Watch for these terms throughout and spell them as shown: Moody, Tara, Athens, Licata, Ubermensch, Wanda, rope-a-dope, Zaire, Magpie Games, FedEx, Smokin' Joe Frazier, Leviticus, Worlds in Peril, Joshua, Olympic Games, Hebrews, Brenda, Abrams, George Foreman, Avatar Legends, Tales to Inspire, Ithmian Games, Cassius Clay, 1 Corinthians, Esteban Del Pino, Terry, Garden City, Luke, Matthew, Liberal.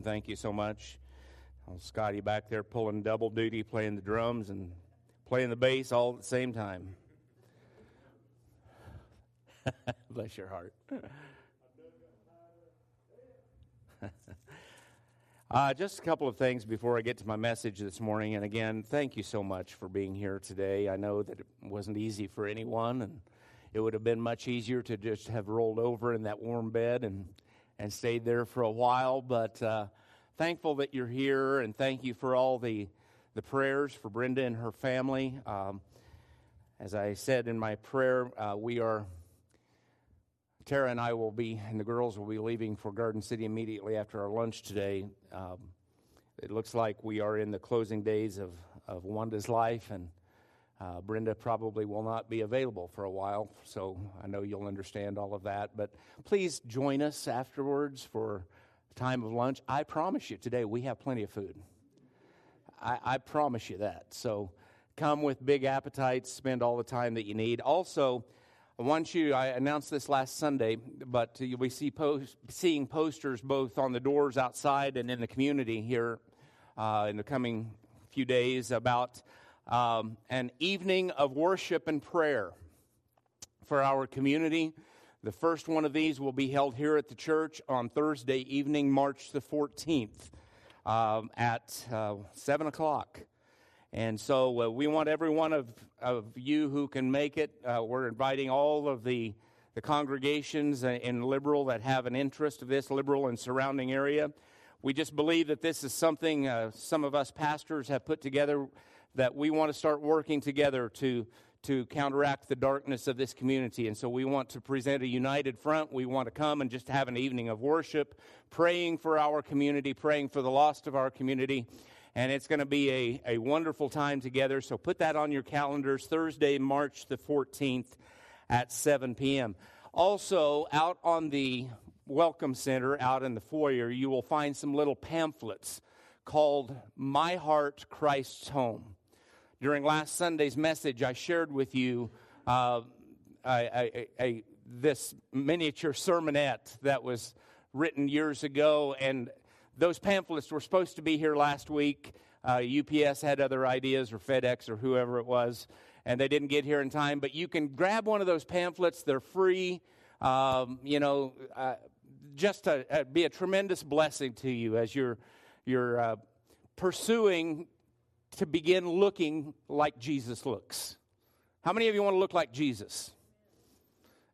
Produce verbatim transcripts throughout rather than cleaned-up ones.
team, thank you so much. Scotty back there pulling double duty, playing the drums and playing the bass all at the same time. Bless your heart. uh, just a couple of things before I get to my message this morning. And again, thank you so much for being here today. I know that it wasn't easy for anyone, and it would have been much easier to just have rolled over in that warm bed and, and stayed there for a while. But uh, thankful that you're here, and thank you for all the, the prayers for Brenda and her family. Um, as I said in my prayer, uh, we are... Tara and I will be, and the girls will be leaving for Garden City immediately after our lunch today. Um, it looks like we are in the closing days of, of Wanda's life, and uh, Brenda probably will not be available for a while, so I know you'll understand all of that. But please join us afterwards for time of lunch. I promise you today we have plenty of food. I, I promise you that. So come with big appetites, spend all the time that you need. Also, I want you, I announced this last Sunday, but you'll be see post, seeing posters both on the doors outside and in the community here uh, in the coming few days about um, an evening of worship and prayer for our community. The first one of these will be held here at the church on Thursday evening, March the fourteenth um, at uh, seven o'clock. And so uh, we want every one of, of you who can make it. Uh, we're inviting all of the, the congregations in Liberal that have an interest of this, Liberal and surrounding area. We just believe that this is something uh, some of us pastors have put together, that we want to start working together to, to counteract the darkness of this community. And so we want to present a united front. We want to come and just have an evening of worship, praying for our community, praying for the lost of our community. And it's going to be a, a wonderful time together, so put that on your calendars, Thursday, March the fourteenth at seven p.m. Also, out on the Welcome Center, out in the foyer, you will find some little pamphlets called My Heart, Christ's Home. During last Sunday's message, I shared with you uh, I, I, I, this miniature sermonette that was written years ago, and those pamphlets were supposed to be here last week. Uh, U P S had other ideas, or FedEx, or whoever it was, and they didn't get here in time. But you can grab one of those pamphlets. They're free. Um, you know, uh, just to uh, be a tremendous blessing to you as you're, you're uh, pursuing to begin looking like Jesus looks. How many of you want to look like Jesus?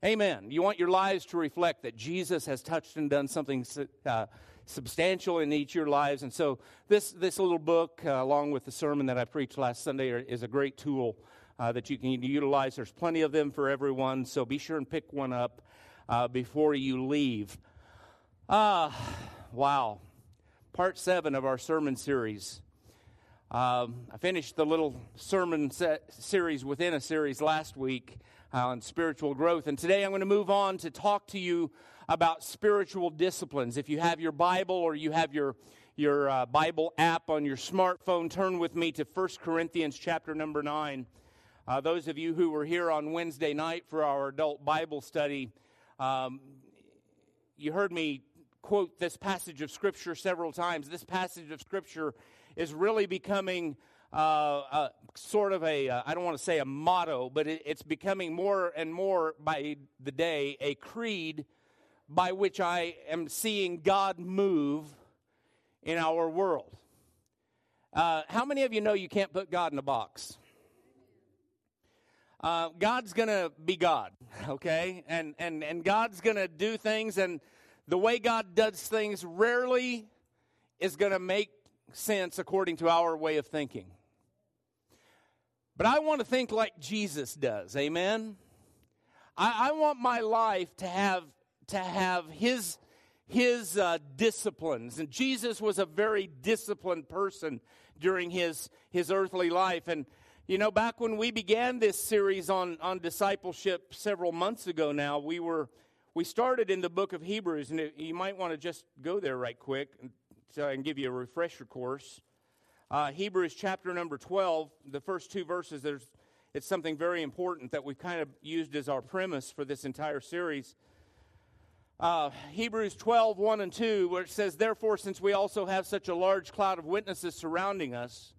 Amen. You want your lives to reflect that Jesus has touched and done something uh substantial in each of your lives. And so this this little book, uh, along with the sermon that I preached last Sunday, are, is a great tool uh, that you can utilize. There's plenty of them for everyone, so be sure and pick one up uh, before you leave. Ah, uh, wow. Part seven of our sermon series. Um, I finished the little sermon set series within a series last week uh, on spiritual growth, and today I'm going to move on to talk to you about spiritual disciplines. If you have your Bible or you have your your uh, Bible app on your smartphone, turn with me to First Corinthians chapter number nine. Uh, those of you who were here on Wednesday night for our adult Bible study, um, you heard me quote this passage of Scripture several times. This passage of Scripture is really becoming uh, a, sort of a, uh, I don't want to say a motto, but it, it's becoming more and more by the day a creed by which I am seeing God move in our world. Uh, how many of you know you can't put God in a box? Uh, God's going to be God, okay? And and and God's going to do things, and the way God does things rarely is going to make sense according to our way of thinking. But I want to think like Jesus does, amen? I, I want my life to have to have his his uh, disciplines. And Jesus was a very disciplined person during his his earthly life. And, you know, back when we began this series on, on discipleship several months ago now, we were we started in the book of Hebrews. And it, you might want to just go there right quick so I can give you a refresher course. Uh, Hebrews chapter number twelve, the first two verses, there's it's something very important that we've kind of used as our premise for this entire series. Uh, Hebrews twelve, one and two, where it says, "Therefore, since we also have such a large cloud of witnesses surrounding us,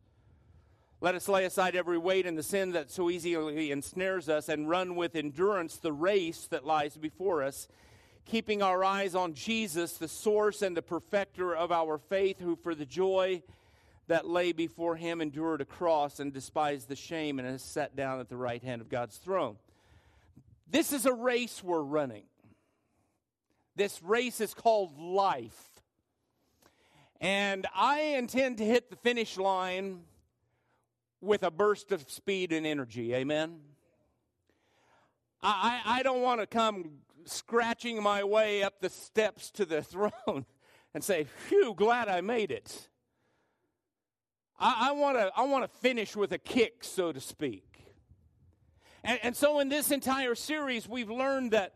let us lay aside every weight and the sin that so easily ensnares us, and run with endurance the race that lies before us, keeping our eyes on Jesus, the source and the perfecter of our faith, who for the joy that lay before him endured a cross and despised the shame and is sat down at the right hand of God's throne." This is a race we're running. This race is called life. And I intend to hit the finish line with a burst of speed and energy. Amen? I, I don't want to come scratching my way up the steps to the throne and say, phew, glad I made it. I, I want to I want to finish with a kick, so to speak. And, and so in this entire series, we've learned that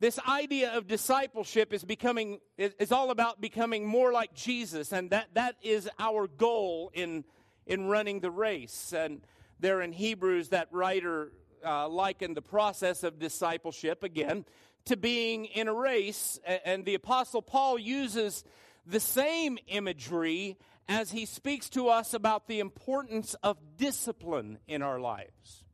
this idea of discipleship is becoming is, is all about becoming more like Jesus, and that, that is our goal in in running the race. And there in Hebrews, that writer uh, likened the process of discipleship, again, to being in a race. And the Apostle Paul uses the same imagery as he speaks to us about the importance of discipline in our lives.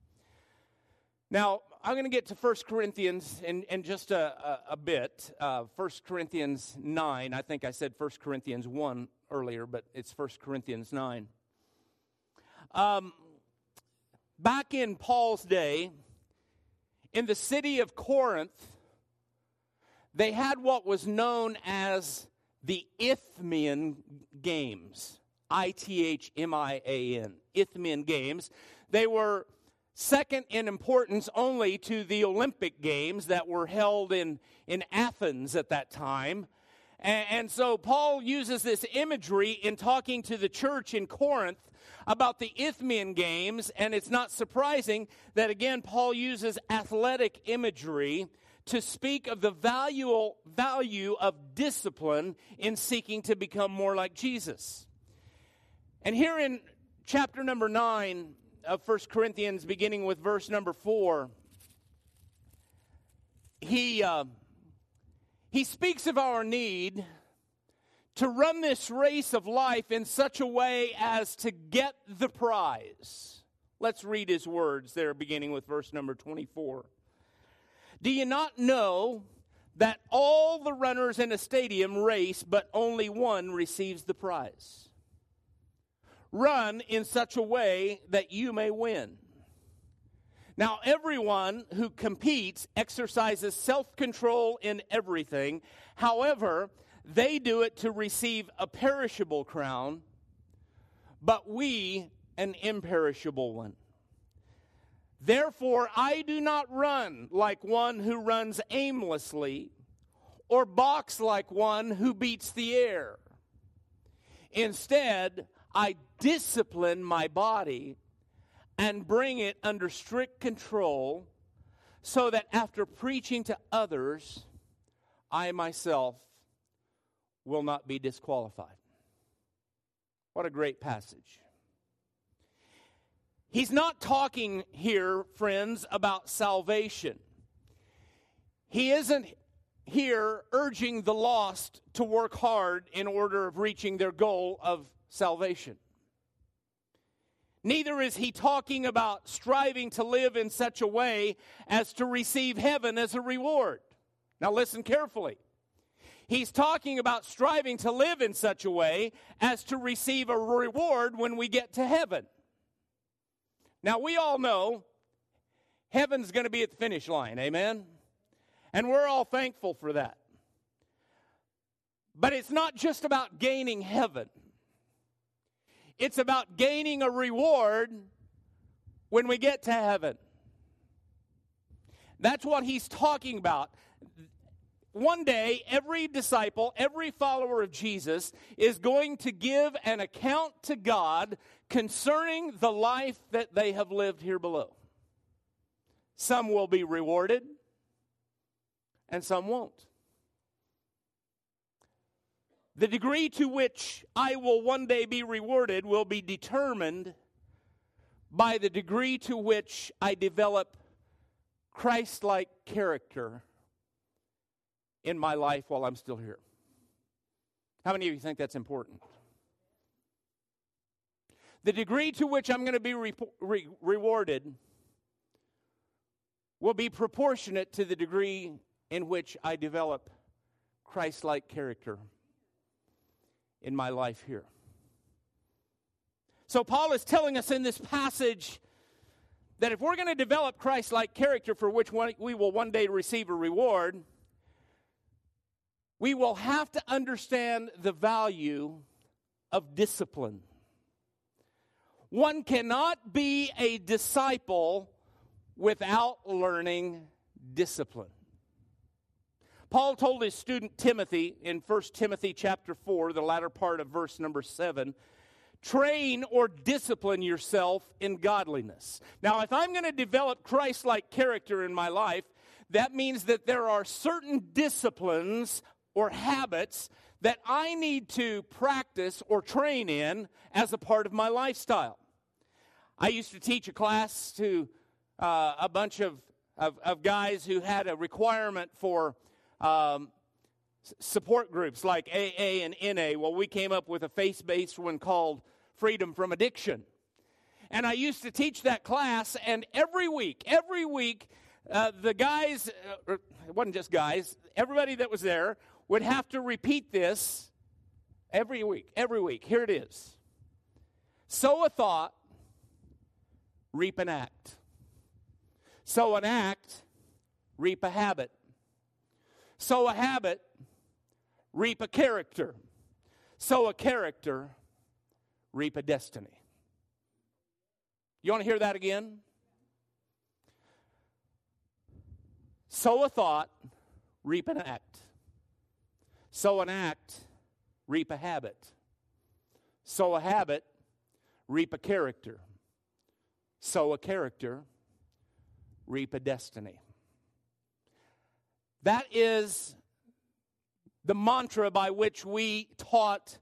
Now, I'm going to get to First Corinthians in, in just a, a, a bit. Uh, First Corinthians nine. I think I said First Corinthians one earlier, but it's First Corinthians nine. Um, back in Paul's day, in the city of Corinth, they had what was known as the Ithmian Games. I T H M I A N. Ithmian Games. They were second in importance only to the Olympic Games that were held in, in Athens at that time. And, and so Paul uses this imagery in talking to the church in Corinth about the Ithmian Games, and it's not surprising that, again, Paul uses athletic imagery to speak of the value, value of discipline in seeking to become more like Jesus. And here in chapter number nine of First Corinthians, beginning with verse number four, he uh, he speaks of our need to run this race of life in such a way as to get the prize. Let's read his words there, beginning with verse number twenty-four. "Do you not know that all the runners in a stadium race, but only one receives the prize? Run in such a way that you may win. Now, everyone who competes exercises self-control in everything. However, they do it to receive a perishable crown, but we an imperishable one. Therefore, I do not run like one who runs aimlessly, or box like one who beats the air. Instead, I discipline my body and bring it under strict control, so that after preaching to others, I myself will not be disqualified." What a great passage. He's not talking here, friends, about salvation. He isn't here urging the lost to work hard in order of reaching their goal of salvation. Neither is he talking about striving to live in such a way as to receive heaven as a reward. Now listen carefully. He's talking about striving to live in such a way as to receive a reward when we get to heaven. Now we all know heaven's going to be at the finish line, amen? And we're all thankful for that. But it's not just about gaining heaven. It's about gaining a reward when we get to heaven. That's what he's talking about. One day, every disciple, every follower of Jesus is going to give an account to God concerning the life that they have lived here below. Some will be rewarded, and some won't. The degree to which I will one day be rewarded will be determined by the degree to which I develop Christ-like character in my life while I'm still here. How many of you think that's important? The degree to which I'm going to be re- re- rewarded will be proportionate to the degree in which I develop Christ-like character in my life here. So Paul is telling us in this passage that if we're going to develop Christ-like character for which we will one day receive a reward, we will have to understand the value of discipline. One cannot be a disciple without learning discipline. Paul told his student Timothy in First Timothy chapter four, the latter part of verse number seven, train or discipline yourself in godliness. Now, if I'm going to develop Christ-like character in my life, that means that there are certain disciplines or habits that I need to practice or train in as a part of my lifestyle. I used to teach a class to uh, a bunch of, of, of guys who had a requirement for um, support groups like A A and N A. Well, we came up with a faith-based one called Freedom from Addiction. And I used to teach that class, and every week, every week, uh, the guys, uh, it wasn't just guys, everybody that was there would have to repeat this every week, every week. Here it is. Sow a thought, reap an act. Sow an act, reap a habit. Sow a habit, reap a character. Sow a character, reap a destiny. You want to hear that again? Sow a thought, reap an act. Sow an act, reap a habit. Sow a habit, reap a character. Sow a character, reap a destiny. That is the mantra by which we taught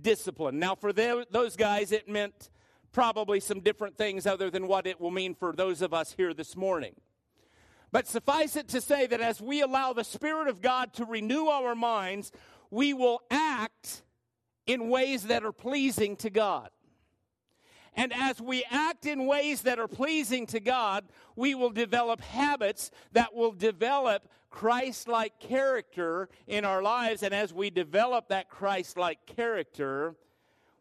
discipline. Now, for them, those guys, it meant probably some different things other than what it will mean for those of us here this morning. But suffice it to say that as we allow the Spirit of God to renew our minds, we will act in ways that are pleasing to God. And as we act in ways that are pleasing to God, we will develop habits that will develop Christ-like character in our lives. And as we develop that Christ-like character,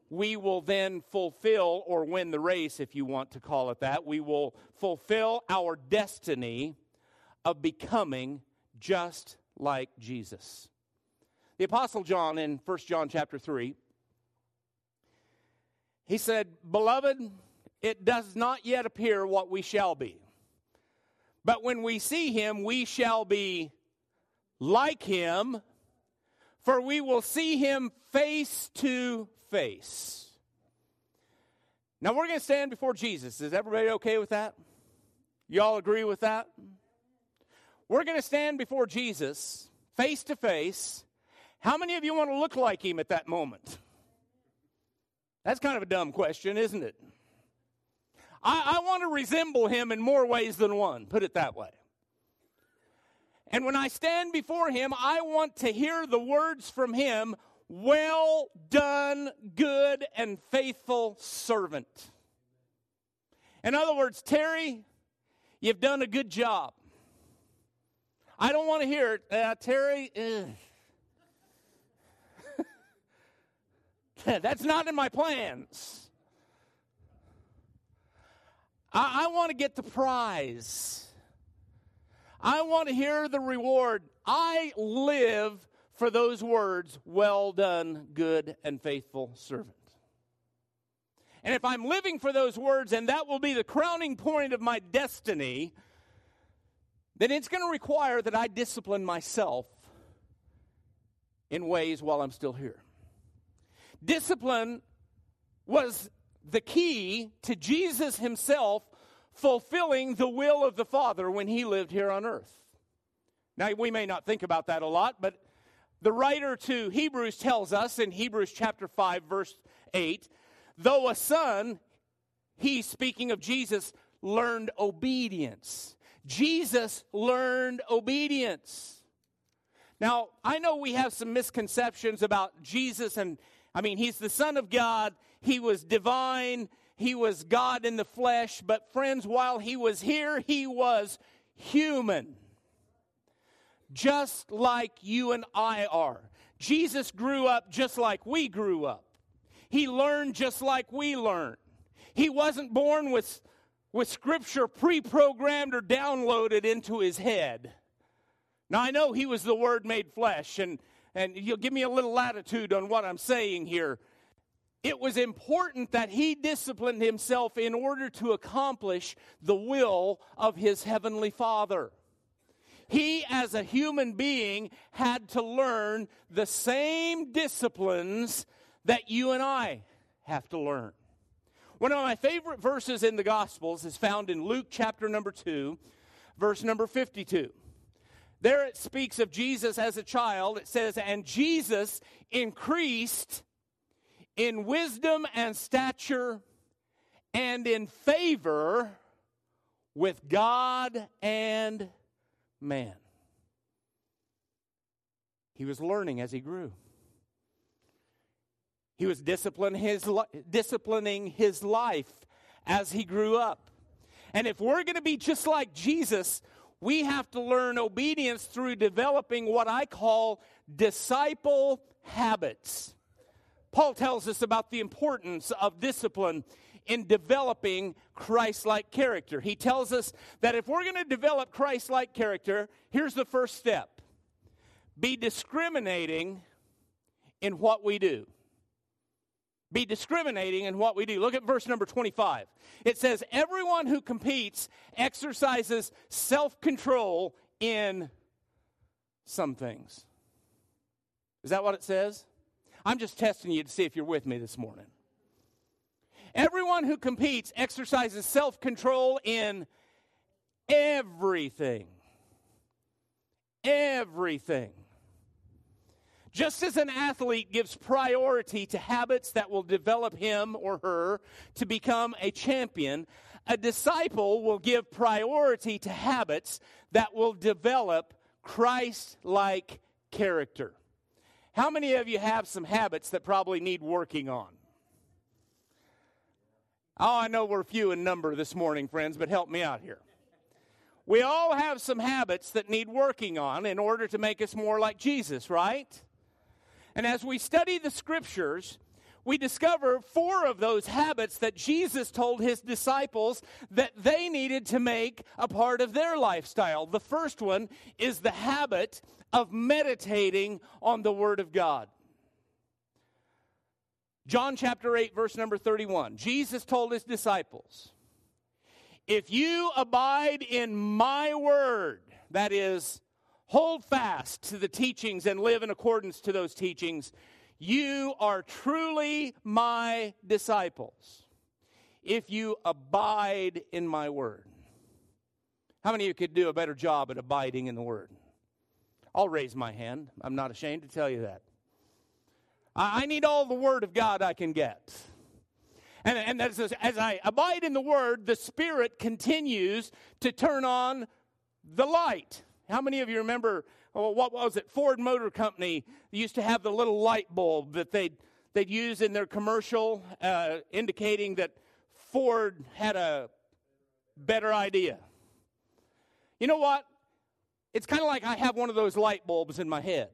we will then fulfill or win the race, if you want to call it that. We will fulfill our destiny of becoming just like Jesus. The Apostle John in First John chapter three, he said, "Beloved, it does not yet appear what we shall be. But when we see him, we shall be like him, for we will see him face to face." Now we're going to stand before Jesus. Is everybody okay with that? Y'all agree with that? We're going to stand before Jesus face to face. How many of you want to look like him at that moment? That's kind of a dumb question, isn't it? I, I want to resemble him in more ways than one, put it that way. And when I stand before him, I want to hear the words from him, "Well done, good and faithful servant." In other words, "Terry, you've done a good job." I don't want to hear it, uh, "Terry, ugh. That's not in my plans." I, I want to get the prize. I want to hear the reward. I live for those words, "Well done, good and faithful servant." And if I'm living for those words, and that will be the crowning point of my destiny, then it's going to require that I discipline myself in ways while I'm still here. Discipline was the key to Jesus himself fulfilling the will of the Father when he lived here on earth. Now, we may not think about that a lot, but the writer to Hebrews tells us in Hebrews chapter five, verse eight, though a son, he, speaking of Jesus, learned obedience. Jesus learned obedience. Now, I know we have some misconceptions about Jesus, and I mean, he's the Son of God, he was divine, he was God in the flesh, but friends, while he was here, he was human, just like you and I are. Jesus grew up just like we grew up. He learned just like we learn. He wasn't born with, with Scripture pre-programmed or downloaded into his head. Now, I know he was the Word made flesh, and, and you'll give me a little latitude on what I'm saying here. It was important that he disciplined himself in order to accomplish the will of his heavenly Father. He, as a human being, had to learn the same disciplines that you and I have to learn. One of my favorite verses in the Gospels is found in Luke chapter number two, verse number fifty-two. There it speaks of Jesus as a child. It says, "And Jesus increased in wisdom and stature and in favor with God and man." He was learning as he grew. He was disciplining his, li- disciplining his life as he grew up. And if we're going to be just like Jesus, we have to learn obedience through developing what I call disciple habits. Paul tells us about the importance of discipline in developing Christ-like character. He tells us that if we're going to develop Christ-like character, here's the first step. Be discriminating in what we do. Be discriminating in what we do. Look at verse number twenty-five. It says, "Everyone who competes exercises self-control in some things." Is that what it says? I'm just testing you to see if you're with me this morning. Everyone who competes exercises self-control in everything. Everything. Just as an athlete gives priority to habits that will develop him or her to become a champion, a disciple will give priority to habits that will develop Christ-like character. How many of you have some habits that probably need working on? Oh, I know we're few in number this morning, friends, but help me out here. We all have some habits that need working on in order to make us more like Jesus, right? And as we study the Scriptures, we discover four of those habits that Jesus told his disciples that they needed to make a part of their lifestyle. The first one is the habit of meditating on the Word of God. John chapter eight, verse number thirty-one. Jesus told his disciples, "If you abide in my word," that is, hold fast to the teachings and live in accordance to those teachings, "you are truly my disciples." If you abide in my word. How many of you could do a better job at abiding in the word? I'll raise my hand. I'm not ashamed to tell you that. I need all the Word of God I can get. And, and as, as I abide in the Word, the Spirit continues to turn on the light. How many of you remember, oh, what was it, Ford Motor Company used to have the little light bulb that they'd, they'd use in their commercial, uh, indicating that Ford had a better idea. You know what? It's kind of like I have one of those light bulbs in my head.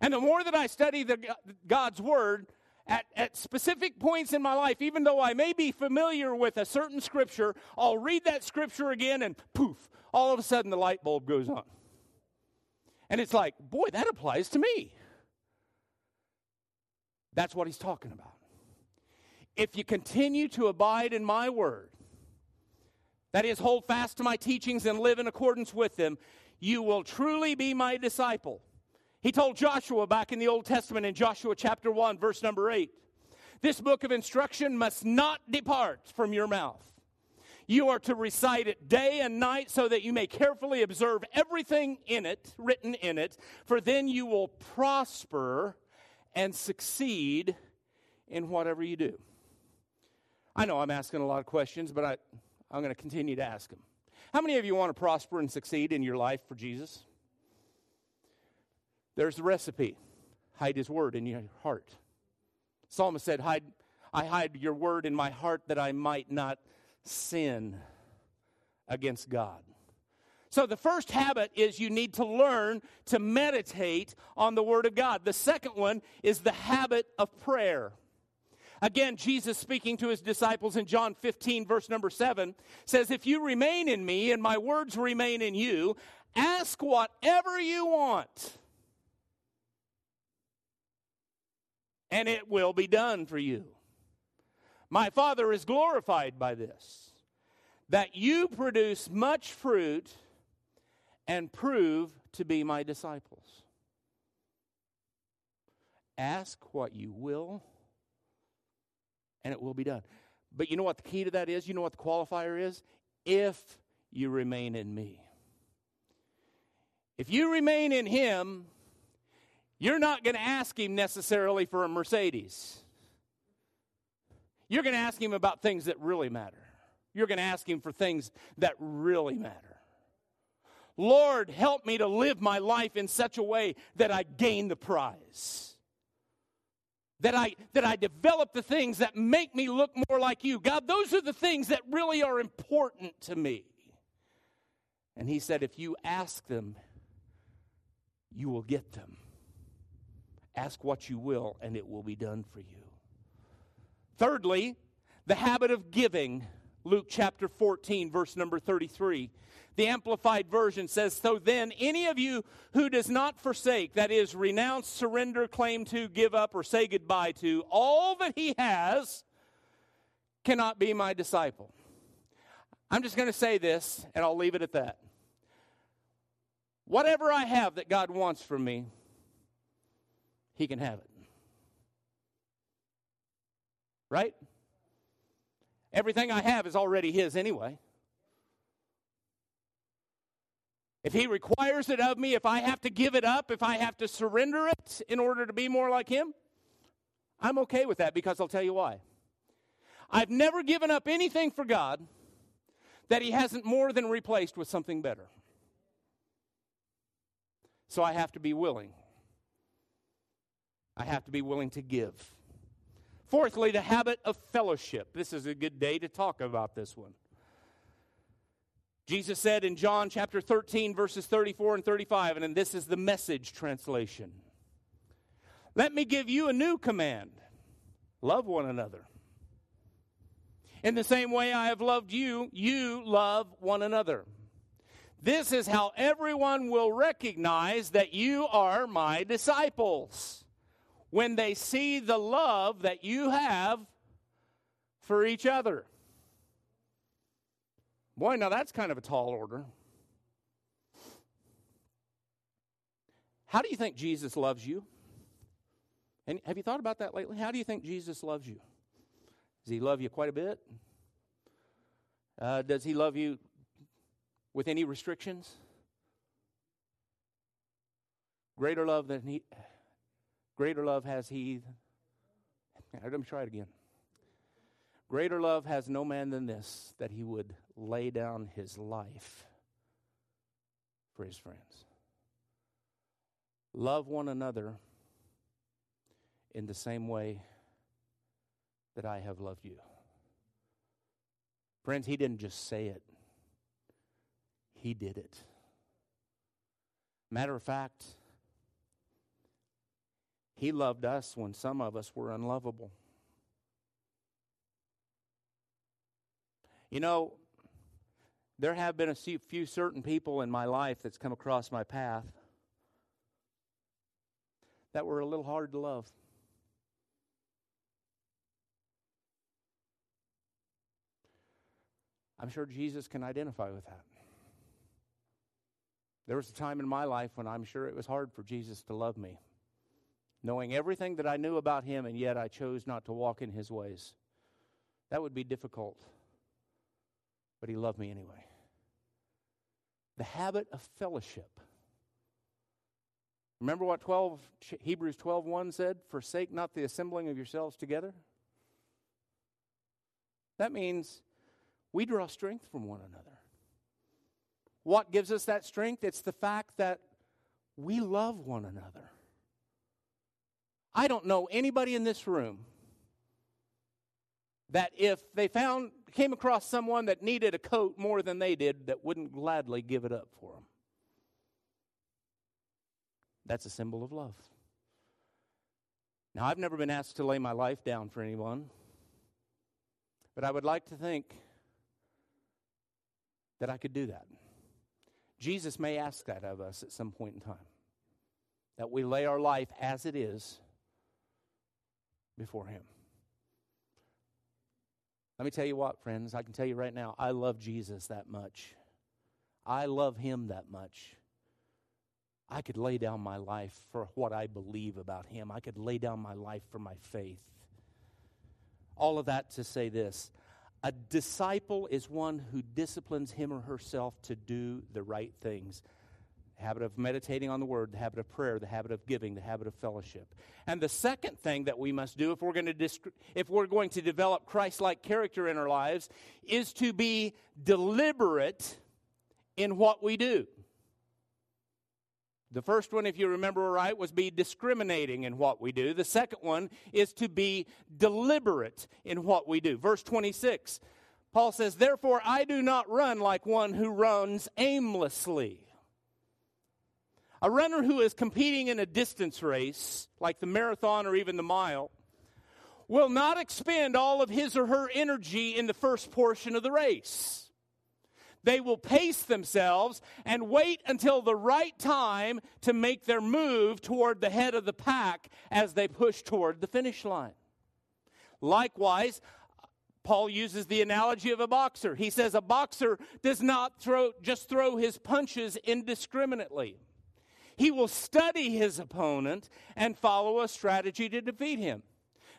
And the more that I study the, God's Word, at, at specific points in my life, even though I may be familiar with a certain scripture, I'll read that scripture again and poof, all of a sudden the light bulb goes on. And it's like, boy, that applies to me. That's what he's talking about. If you continue to abide in my Word, that is, hold fast to my teachings and live in accordance with them, you will truly be my disciple. He told Joshua back in the Old Testament in Joshua chapter one, verse number eight, "This book of instruction must not depart from your mouth. You are to recite it day and night so that you may carefully observe everything in it, written in it, for then you will prosper and succeed in whatever you do." I know I'm asking a lot of questions, but I, I'm going to continue to ask them. How many of you want to prosper and succeed in your life for Jesus? There's the recipe. Hide his word in your heart. Psalmist said, "Hide, I hide your word in my heart that I might not sin against God." So the first habit is you need to learn to meditate on the Word of God. The second one is the habit of prayer. Again, Jesus speaking to his disciples in John fifteen, verse number seven, says, "If you remain in me and my words remain in you, ask whatever you want, and it will be done for you. My Father is glorified by this, that you produce much fruit and prove to be my disciples." Ask what you will, and it will be done. But you know what the key to that is? You know what the qualifier is? If you remain in me. If you remain in him, you're not going to ask him necessarily for a Mercedes. You're going to ask him about things that really matter. You're going to ask him for things that really matter. Lord, help me to live my life in such a way that I gain the prize. That I that I develop the things that make me look more like you. God, those are the things that really are important to me. And he said, if you ask them, you will get them. Ask what you will, and it will be done for you. Thirdly, the habit of giving. Luke chapter fourteen, verse number thirty-three. The Amplified Version says, "So then, any of you who does not forsake, that is, renounce, surrender, claim to, give up, or say goodbye to, all that he has cannot be my disciple." I'm just going to say this, and I'll leave it at that. Whatever I have that God wants from me, he can have it. Right? Everything I have is already his anyway. If he requires it of me, if I have to give it up, if I have to surrender it in order to be more like him, I'm okay with that, because I'll tell you why. I've never given up anything for God that he hasn't more than replaced with something better. So I have to be willing. I have to be willing to give. Fourthly, the habit of fellowship. This is a good day to talk about this one. Jesus said in John chapter thirteen, verses thirty-four and thirty-five, and this is the Message translation, "Let me give you a new command. Love one another. In the same way I have loved you, you love one another. This is how everyone will recognize that you are my disciples, when they see the love that you have for each other." Boy, now that's kind of a tall order. How do you think Jesus loves you? And have you thought about that lately? How do you think Jesus loves you? Does he love you quite a bit? Uh, does he love you with any restrictions? Greater love than he... Greater love has he, let me try it again. Greater love has no man than this, that he would lay down his life for his friends. Love one another in the same way that I have loved you. Friends, he didn't just say it. He did it. Matter of fact, he loved us when some of us were unlovable. You know, there have been a few certain people in my life that's come across my path that were a little hard to love. I'm sure Jesus can identify with that. There was a time in my life when I'm sure it was hard for Jesus to love me, knowing everything that I knew about him, and yet I chose not to walk in his ways. That would be difficult, but he loved me anyway. The habit of fellowship. Remember what twelve Hebrews twelve one said? "Forsake not the assembling of yourselves together." That means we draw strength from one another. What gives us that strength? It's the fact that we love one another. I don't know anybody in this room that if they found came across someone that needed a coat more than they did, that wouldn't gladly give it up for them. That's a symbol of love. Now, I've never been asked to lay my life down for anyone, but I would like to think that I could do that. Jesus may ask that of us at some point in time, that we lay our life as it is before him. Let me tell you what, friends, I can tell you right now, I love Jesus that much. I love him that much. I could lay down my life for what I believe about him. I could lay down my life for my faith. All of that to say this, a disciple is one who disciplines him or herself to do the right things. The habit of meditating on the word, the habit of prayer, the habit of giving, the habit of fellowship. And the second thing that we must do if we're going to disc- if we're going to develop Christ-like character in our lives is to be deliberate in what we do. The first one, if you remember right, was be discriminating in what we do. The second one is to be deliberate in what we do. Verse twenty-six, Paul says, "Therefore I do not run like one who runs aimlessly." A runner who is competing in a distance race, like the marathon or even the mile, will not expend all of his or her energy in the first portion of the race. They will pace themselves and wait until the right time to make their move toward the head of the pack as they push toward the finish line. Likewise, Paul uses the analogy of a boxer. He says a boxer does not throw just throw his punches indiscriminately. He will study his opponent and follow a strategy to defeat him.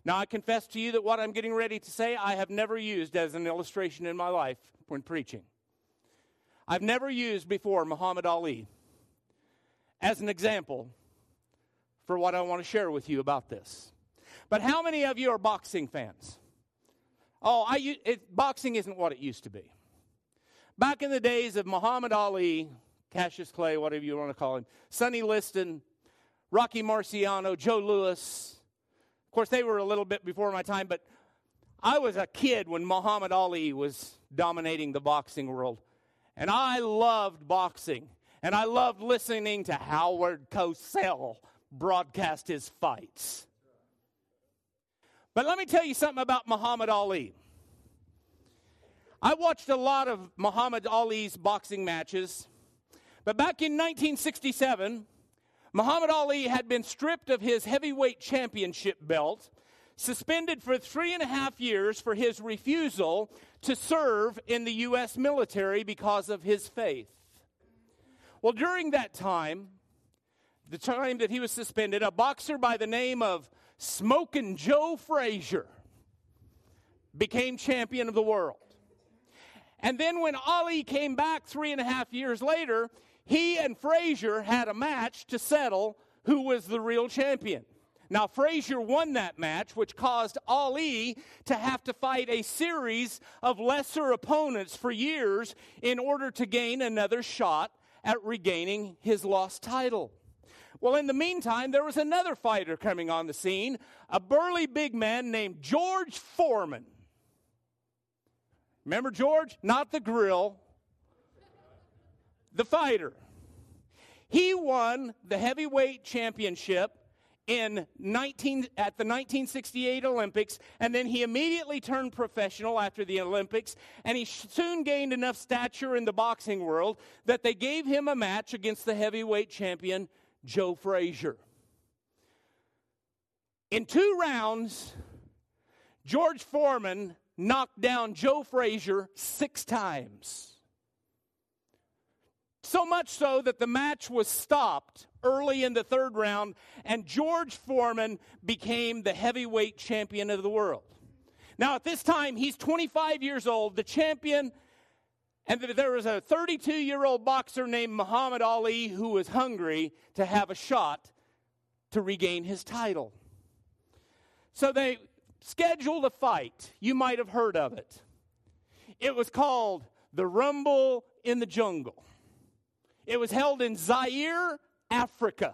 Now, I confess to you that what I'm getting ready to say, I have never used as an illustration in my life when preaching. I've never used before Muhammad Ali as an example for what I want to share with you about this. But how many of you are boxing fans? Oh, I it, boxing isn't what it used to be. Back in the days of Muhammad Ali, Cassius Clay, whatever you want to call him, Sonny Liston, Rocky Marciano, Joe Louis. Of course, they were a little bit before my time, but I was a kid when Muhammad Ali was dominating the boxing world. And I loved boxing, and I loved listening to Howard Cosell broadcast his fights. But let me tell you something about Muhammad Ali. I watched a lot of Muhammad Ali's boxing matches, but back in nineteen sixty-seven, Muhammad Ali had been stripped of his heavyweight championship belt, suspended for three and a half years for his refusal to serve in the U S military because of his faith. Well, during that time, the time that he was suspended, a boxer by the name of Smokin' Joe Frazier became champion of the world. And then when Ali came back three and a half years later, he and Frazier had a match to settle who was the real champion. Now, Frazier won that match, which caused Ali to have to fight a series of lesser opponents for years in order to gain another shot at regaining his lost title. Well, in the meantime, there was another fighter coming on the scene, a burly big man named George Foreman. Remember George? Not the grill, the fighter. He won the heavyweight championship in nineteen at the nineteen sixty-eight Olympics, and then he immediately turned professional after the Olympics, and he soon gained enough stature in the boxing world that they gave him a match against the heavyweight champion Joe Frazier. In two rounds, George Foreman knocked down Joe Frazier six times. So much so that the match was stopped early in the third round, and George Foreman became the heavyweight champion of the world. Now, at this time, he's twenty-five years old, the champion, and there was a thirty-two-year-old boxer named Muhammad Ali who was hungry to have a shot to regain his title. So they scheduled a fight. You might have heard of it. It was called the Rumble in the Jungle. It was held in Zaire, Africa.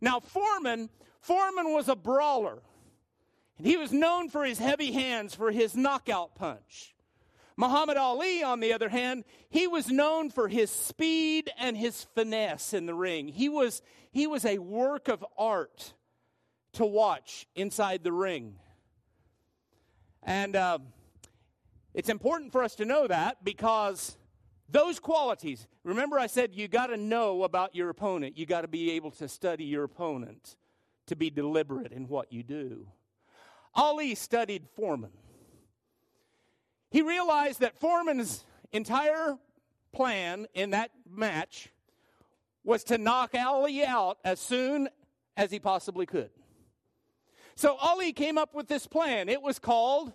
Now, Foreman, Foreman was a brawler, and he was known for his heavy hands, for his knockout punch. Muhammad Ali, on the other hand, he was known for his speed and his finesse in the ring. He was, he was a work of art to watch inside the ring. And uh, it's important for us to know that, because those qualities, remember I said you got to know about your opponent. You got to be able to study your opponent, to be deliberate in what you do. Ali studied Foreman. He realized that Foreman's entire plan in that match was to knock Ali out as soon as he possibly could. So Ali came up with this plan. It was called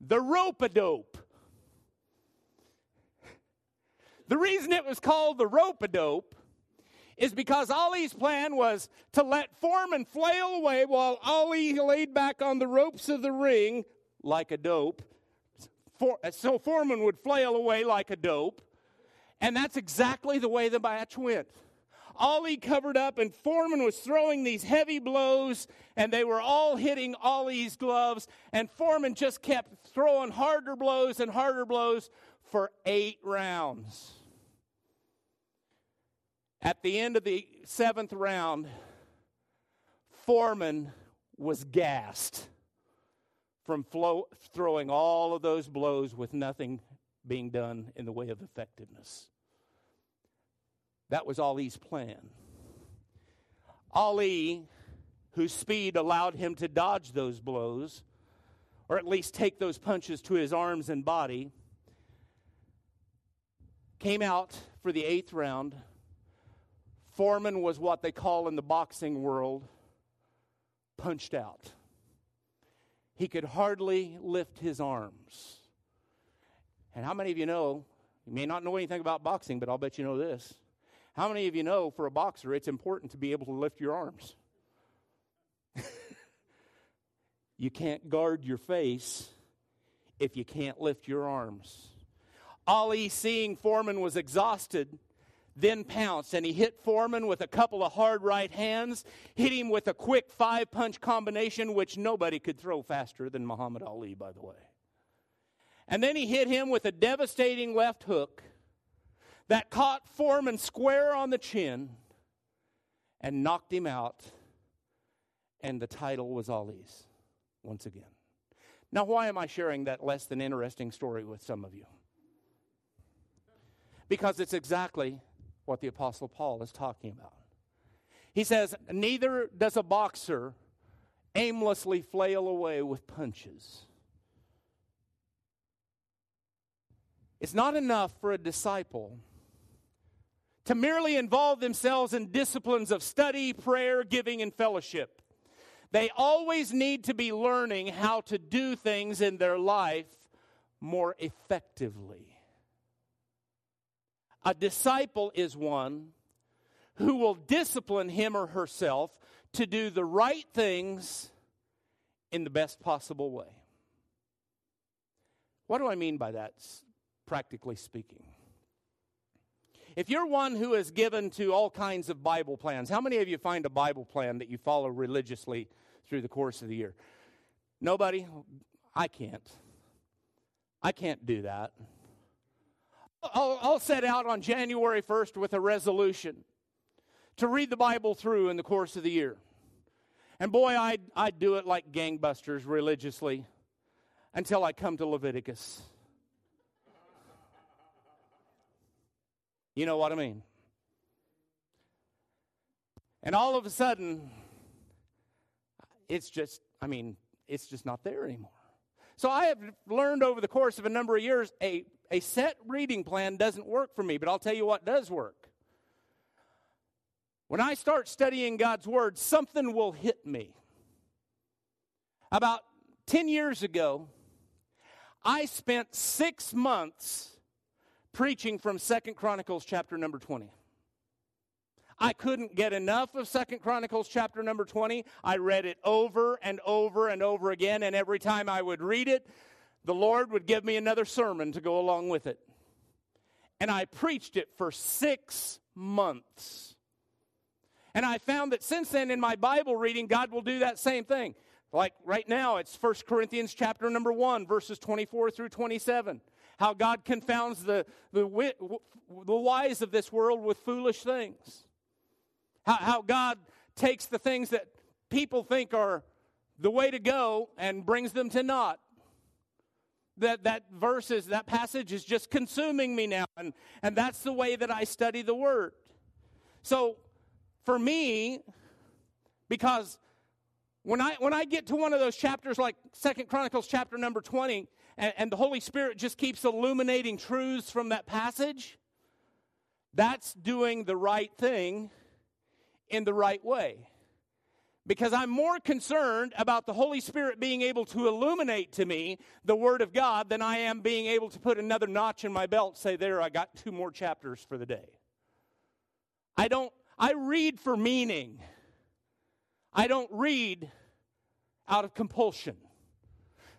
the rope-a-dope. The reason it was called the rope-a-dope is because Ali's plan was to let Foreman flail away while Ali laid back on the ropes of the ring like a dope. So Foreman would flail away like a dope. And that's exactly the way the match went. Ali covered up and Foreman was throwing these heavy blows, and they were all hitting Ali's gloves. And Foreman just kept throwing harder blows and harder blows for eight rounds. At the end of the seventh round, Foreman was gassed from flow, throwing all of those blows with nothing being done in the way of effectiveness. That was Ali's plan. Ali, whose speed allowed him to dodge those blows, or at least take those punches to his arms and body, came out for the eighth round. Foreman was what they call in the boxing world punched out. He could hardly lift his arms. And how many of you know, you may not know anything about boxing, but I'll bet you know this. How many of you know for a boxer it's important to be able to lift your arms? You can't guard your face if you can't lift your arms. Ali, seeing Foreman was exhausted, then pounced, and he hit Foreman with a couple of hard right hands, hit him with a quick five-punch combination, which nobody could throw faster than Muhammad Ali, by the way. And then he hit him with a devastating left hook that caught Foreman square on the chin and knocked him out, and the title was Ali's once again. Now, why am I sharing that less than interesting story with some of you? Because it's exactly what the Apostle Paul is talking about. He says, neither does a boxer aimlessly flail away with punches. It's not enough for a disciple to merely involve themselves in disciplines of study, prayer, giving, and fellowship. They always need to be learning how to do things in their life more effectively. A disciple is one who will discipline him or herself to do the right things in the best possible way. What do I mean by that, practically speaking? If you're one who is given to all kinds of Bible plans, how many of you find a Bible plan that you follow religiously through the course of the year? Nobody? I can't. I can't do that. I'll, I'll set out on January first with a resolution to read the Bible through in the course of the year. And boy, I I do it like gangbusters religiously until I come to Leviticus. You know what I mean? And all of a sudden, it's just, I mean, it's just not there anymore. So I have learned over the course of a number of years, a A set reading plan doesn't work for me, but I'll tell you what does work. When I start studying God's Word, something will hit me. About ten years ago, I spent six months preaching from Second Chronicles chapter number twenty. I couldn't get enough of Second Chronicles chapter number twenty. I read it over and over and over again, and every time I would read it, the Lord would give me another sermon to go along with it. And I preached it for six months. And I found that since then in my Bible reading, God will do that same thing. Like right now, it's First Corinthians chapter number one, verses twenty-four through twenty-seven. How God confounds the, the, wit, the wise of this world with foolish things. How, how God takes the things that people think are the way to go and brings them to naught. That that verse is, that passage is just consuming me now. And, and that's the way that I study the Word. So for me, because when I when I get to one of those chapters like Second Chronicles chapter number twenty, and, and the Holy Spirit just keeps illuminating truths from that passage, that's doing the right thing in the right way. Because I'm more concerned about the Holy Spirit being able to illuminate to me the Word of God than I am being able to put another notch in my belt, say, there, I got two more chapters for the day. I don't, I read for meaning. I don't read out of compulsion.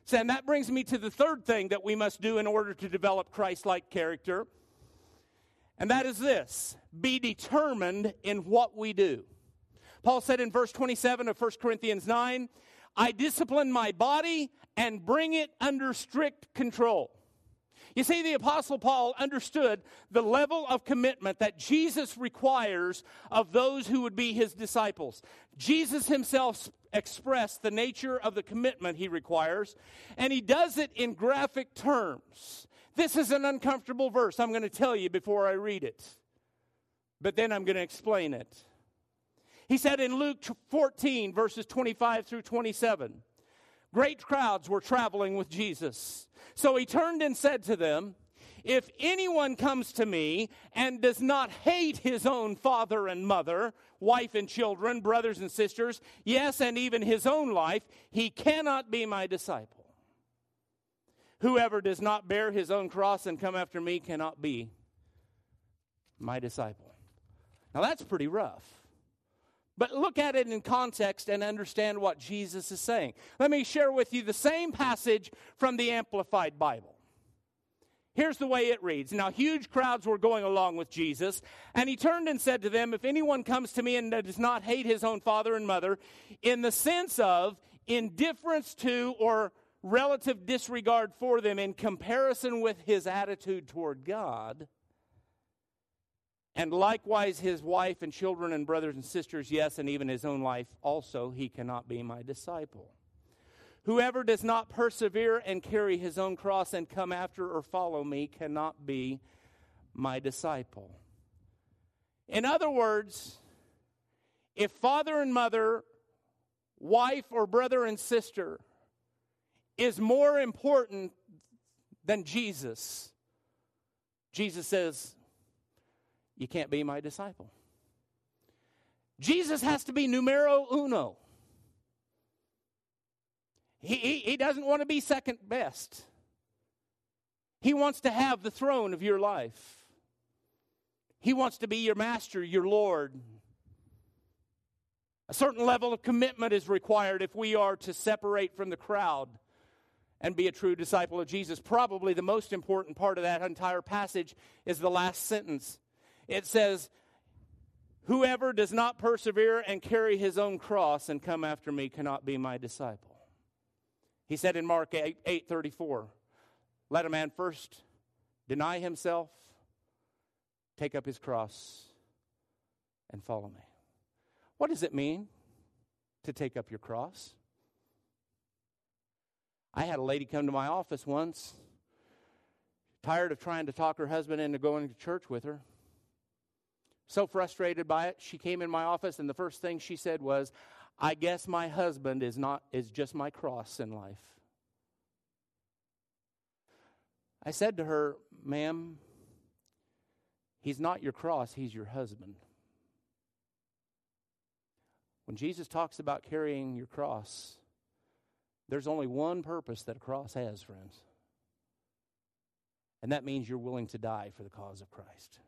So, and that brings me to the third thing that we must do in order to develop Christ-like character. And that is this, be determined in what we do. Paul said in verse twenty-seven of First Corinthians nine, I discipline my body and bring it under strict control. You see, the Apostle Paul understood the level of commitment that Jesus requires of those who would be his disciples. Jesus himself expressed the nature of the commitment he requires, and he does it in graphic terms. This is an uncomfortable verse, I'm going to tell you before I read it, but then I'm going to explain it. He said in Luke fourteen, verses twenty-five through twenty-seven, great crowds were traveling with Jesus. So he turned and said to them, if anyone comes to me and does not hate his own father and mother, wife and children, brothers and sisters, yes, and even his own life, he cannot be my disciple. Whoever does not bear his own cross and come after me cannot be my disciple. Now that's pretty rough. But look at it in context and understand what Jesus is saying. Let me share with you the same passage from the Amplified Bible. Here's the way it reads. Now, huge crowds were going along with Jesus, and he turned and said to them, if anyone comes to me and does not hate his own father and mother, in the sense of indifference to or relative disregard for them in comparison with his attitude toward God, and likewise his wife and children and brothers and sisters, yes, and even his own life also, he cannot be my disciple. Whoever does not persevere and carry his own cross and come after or follow me cannot be my disciple. In other words, if father and mother, wife or brother and sister is more important than Jesus, Jesus says, you can't be my disciple. Jesus has to be numero uno. He, he, he doesn't want to be second best. He wants to have the throne of your life. He wants to be your master, your Lord. A certain level of commitment is required if we are to separate from the crowd and be a true disciple of Jesus. Probably the most important part of that entire passage is the last sentence. It says, whoever does not persevere and carry his own cross and come after me cannot be my disciple. He said in Mark eight thirty-four, let a man first deny himself, take up his cross, and follow me. What does it mean to take up your cross? I had a lady come to my office once, tired of trying to talk her husband into going to church with her. So frustrated by it, she came in my office, and the first thing she said was, I guess my husband is not is just my cross in life. I said to her, ma'am, he's not your cross, he's your husband. When Jesus talks about carrying your cross, there's only one purpose that a cross has, friends. And that means you're willing to die for the cause of Christ.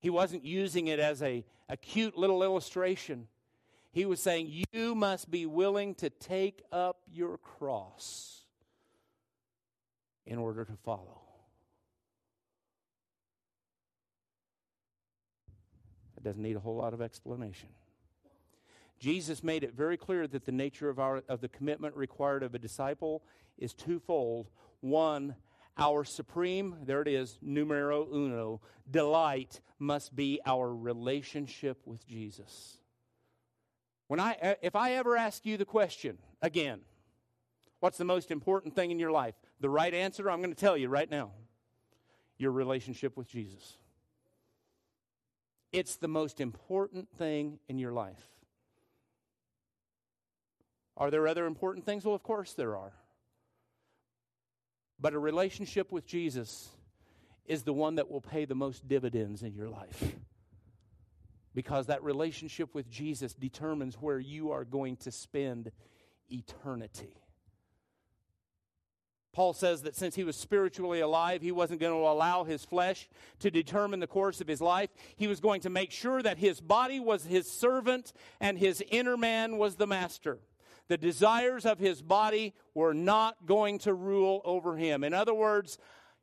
He wasn't using it as a, a cute little illustration. He was saying, you must be willing to take up your cross in order to follow. It Doesn't need a whole lot of explanation. Jesus made it very clear that the nature of our of the commitment required of a disciple is twofold. One, our supreme, there it is, numero uno, delight must be our relationship with Jesus. When I, if I ever ask you the question again, what's the most important thing in your life? The right answer, I'm going to tell you right now, your relationship with Jesus. It's the most important thing in your life. Are there other important things? Well, of course there are. But a relationship with Jesus is the one that will pay the most dividends in your life. Because that relationship with Jesus determines where you are going to spend eternity. Paul says that since he was spiritually alive, he wasn't going to allow his flesh to determine the course of his life. He was going to make sure that his body was his servant and his inner man was the master. The desires of his body were not going to rule over him. In other words,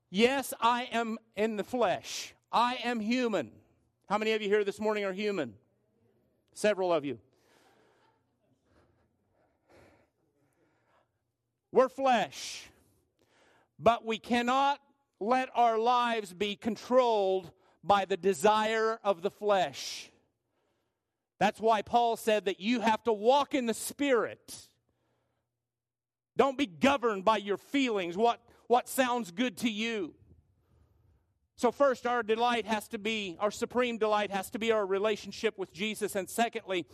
yes, I am in the flesh. I am human. How many of you here this morning are human? Several of you. We're flesh. But we cannot let our lives be controlled by the desire of the flesh. That's why Paul said that you have to walk in the Spirit. Don't be governed by your feelings, what, what sounds good to you. So first, our delight has to be, our supreme delight has to be our relationship with Jesus. And secondly,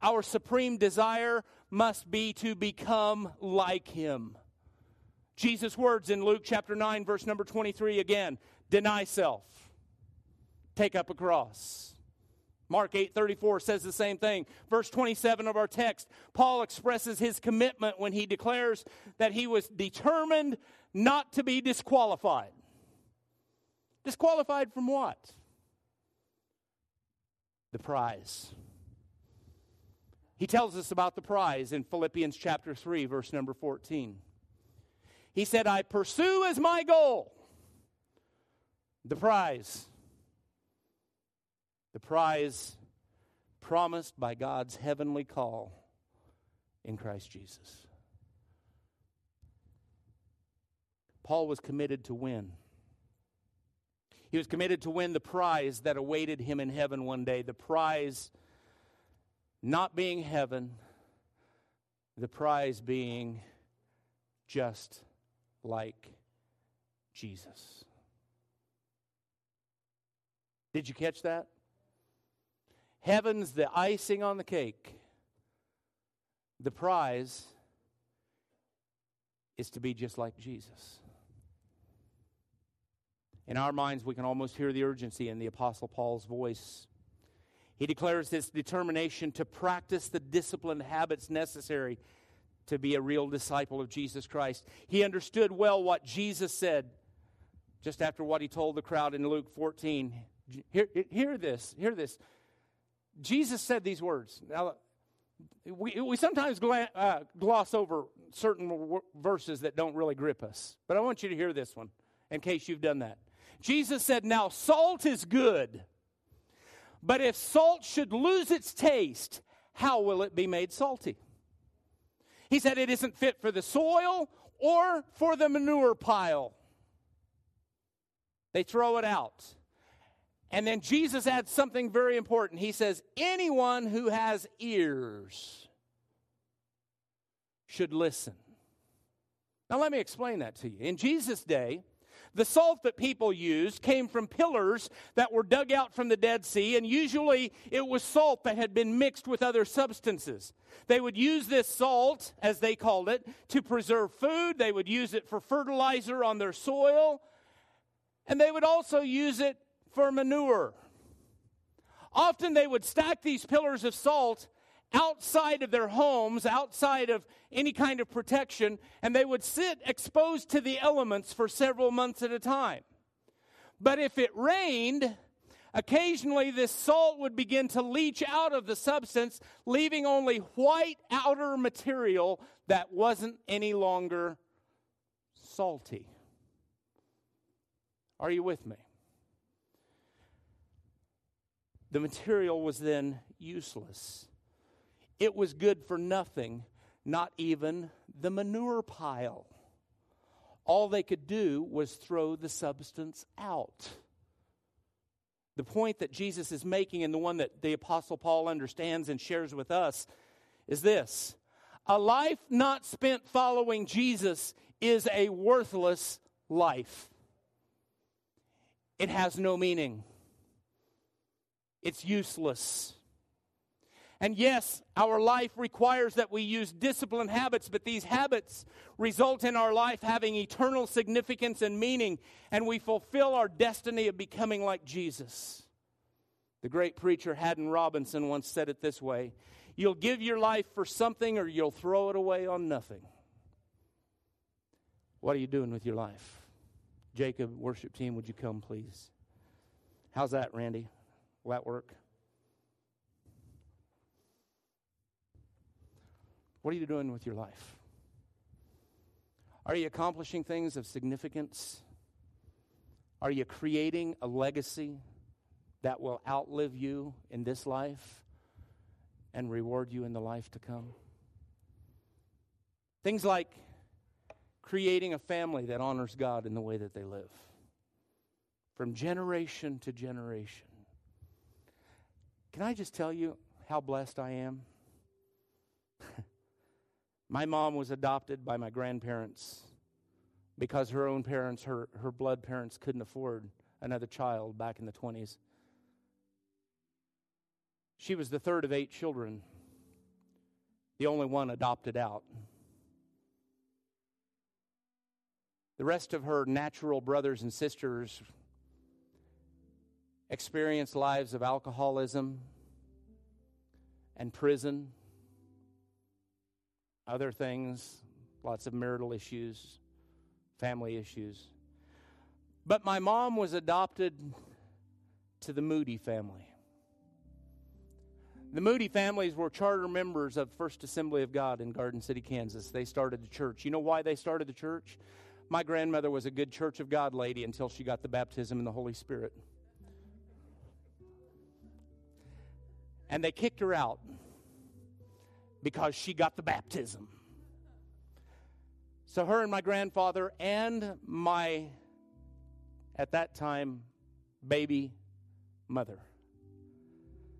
our supreme desire must be to become like Him. Jesus' words in Luke chapter nine, verse number twenty-three again, deny self, take up a cross. Mark eight thirty-four says the same thing. Verse twenty-seven of our text, Paul expresses his commitment when he declares that he was determined not to be disqualified. Disqualified from what? The prize. He tells us about the prize in Philippians chapter three, verse number fourteen. He said, I pursue as my goal the prize. The prize promised by God's heavenly call in Christ Jesus. Paul was committed to win. He was committed to win the prize that awaited him in heaven one day. The prize not being heaven, the prize being just like Jesus. Did you catch that? Heaven's the icing on the cake. The prize is to be just like Jesus. In our minds, we can almost hear the urgency in the Apostle Paul's voice. He declares his determination to practice the disciplined habits necessary to be a real disciple of Jesus Christ. He understood well what Jesus said just after what he told the crowd in Luke fourteen. Hear, hear this, hear this. Jesus said these words. Now, we, we sometimes gla- uh, gloss over certain w- verses that don't really grip us. But I want you to hear this one, in case you've done that. Jesus said, now salt is good, but if salt should lose its taste, how will it be made salty? He said it isn't fit for the soil or for the manure pile. They throw it out. And then Jesus adds something very important. He says, anyone who has ears should listen. Now let me explain that to you. In Jesus' day, the salt that people used came from pillars that were dug out from the Dead Sea, and usually it was salt that had been mixed with other substances. They would use this salt, as they called it, to preserve food. They would use it for fertilizer on their soil, and they would also use it for manure. Often they would stack these pillars of salt outside of their homes, outside of any kind of protection, and they would sit exposed to the elements for several months at a time. But if it rained, occasionally this salt would begin to leach out of the substance, leaving only white outer material that wasn't any longer salty. Are you with me? The material was then useless. It was good for nothing, not even the manure pile. All they could do was throw the substance out. The point that Jesus is making, and the one that the Apostle Paul understands and shares with us, is this: a life not spent following Jesus is a worthless life. It has no meaning. It's useless. And yes, our life requires that we use disciplined habits, but these habits result in our life having eternal significance and meaning, and we fulfill our destiny of becoming like Jesus. The great preacher Haddon Robinson once said it this way: you'll give your life for something or you'll throw it away on nothing. What are you doing with your life? Jacob, worship team, would you come, please? How's that, Randy? Will that work? What are you doing with your life? Are you accomplishing things of significance? Are you creating a legacy that will outlive you in this life and reward you in the life to come? Things like creating a family that honors God in the way that they live, from generation to generation. Can I just tell you how blessed I am? My mom was adopted by my grandparents because her own parents, her, her blood parents, couldn't afford another child back in the twenties. She was the third of eight children, the only one adopted out. The rest of her natural brothers and sisters experienced lives of alcoholism and prison. Other things, lots of marital issues, family issues. But my mom was adopted to the Moody family. The Moody families were charter members of First Assembly of God in Garden City, Kansas. They started the church. You know why they started the church? My grandmother was a good Church of God lady until she got the baptism in the Holy Spirit. And they kicked her out, because she got the baptism. So her and my grandfather and my, at that time, baby mother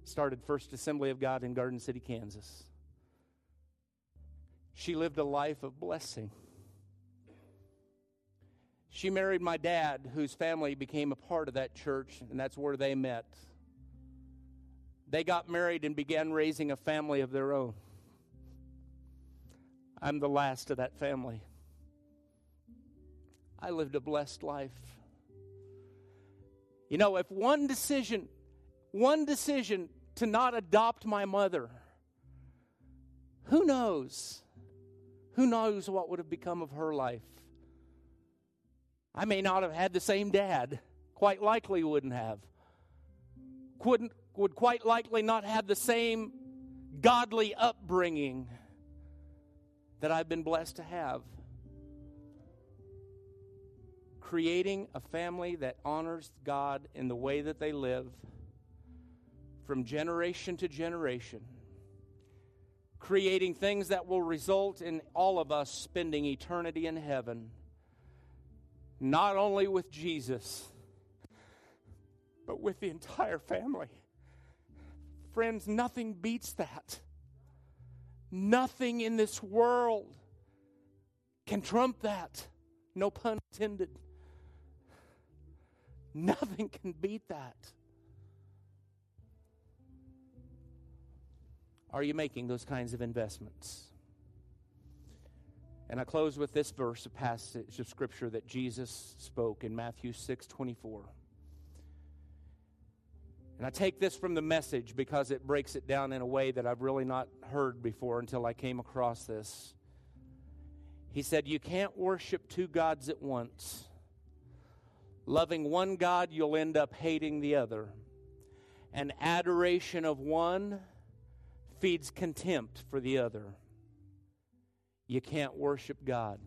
started First Assembly of God in Garden City, Kansas. She lived a life of blessing. She married my dad, whose family became a part of that church, and that's where they met. They got married and began raising a family of their own. I'm the last of that family. I lived a blessed life. You know, if one decision, one decision to not adopt my mother, who knows? Who knows what would have become of her life? I may not have had the same dad. Quite likely wouldn't have. Couldn't, would quite likely not have the same godly upbringing that I've been blessed to have. Creating a family that honors God in the way that they live, from generation to generation. Creating things that will result in all of us spending eternity in heaven, not only with Jesus, but with the entire family. Friends, nothing beats that. Nothing in this world can trump that. No pun intended. Nothing can beat that. Are you making those kinds of investments? And I close with this verse, a passage of Scripture that Jesus spoke in Matthew six twenty-four. And I take this from the Message because it breaks it down in a way that I've really not heard before until I came across this. He said, you can't worship two gods at once. Loving one God, you'll end up hating the other. And adoration of one feeds contempt for the other. You can't worship God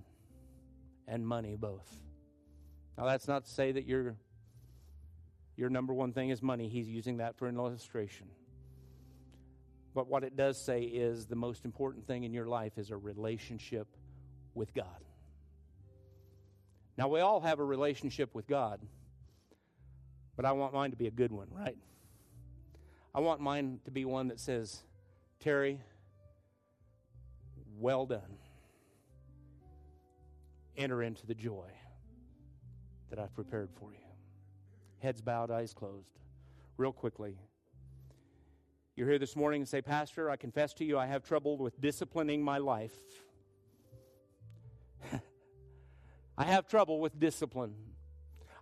and money both. Now, that's not to say that you're Your number one thing is money. He's using that for an illustration. But what it does say is the most important thing in your life is a relationship with God. Now, we all have a relationship with God, but I want mine to be a good one, right? I want mine to be one that says, Terry, well done. Enter into the joy that I've prepared for you. Heads bowed, eyes closed. Real quickly, you're here this morning and say, Pastor, I confess to you I have trouble with disciplining my life. I have trouble with discipline.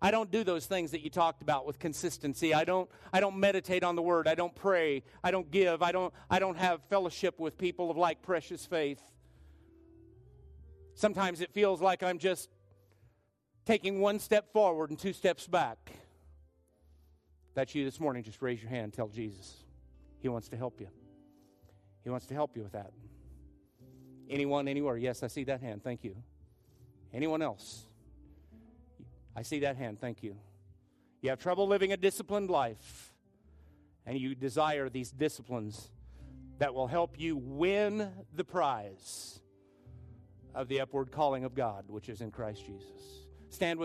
I don't do those things that you talked about with consistency. I don't I don't meditate on the word. I don't pray. I don't give. I don't I don't have fellowship with people of like precious faith. Sometimes it feels like I'm just taking one step forward and two steps back. If that's you this morning, just raise your hand and tell Jesus. He wants to help you. He wants to help you with that. Anyone, anywhere? Yes, I see that hand. Thank you. Anyone else? I see that hand. Thank you. You have trouble living a disciplined life, and you desire these disciplines that will help you win the prize of the upward calling of God, which is in Christ Jesus. Stand with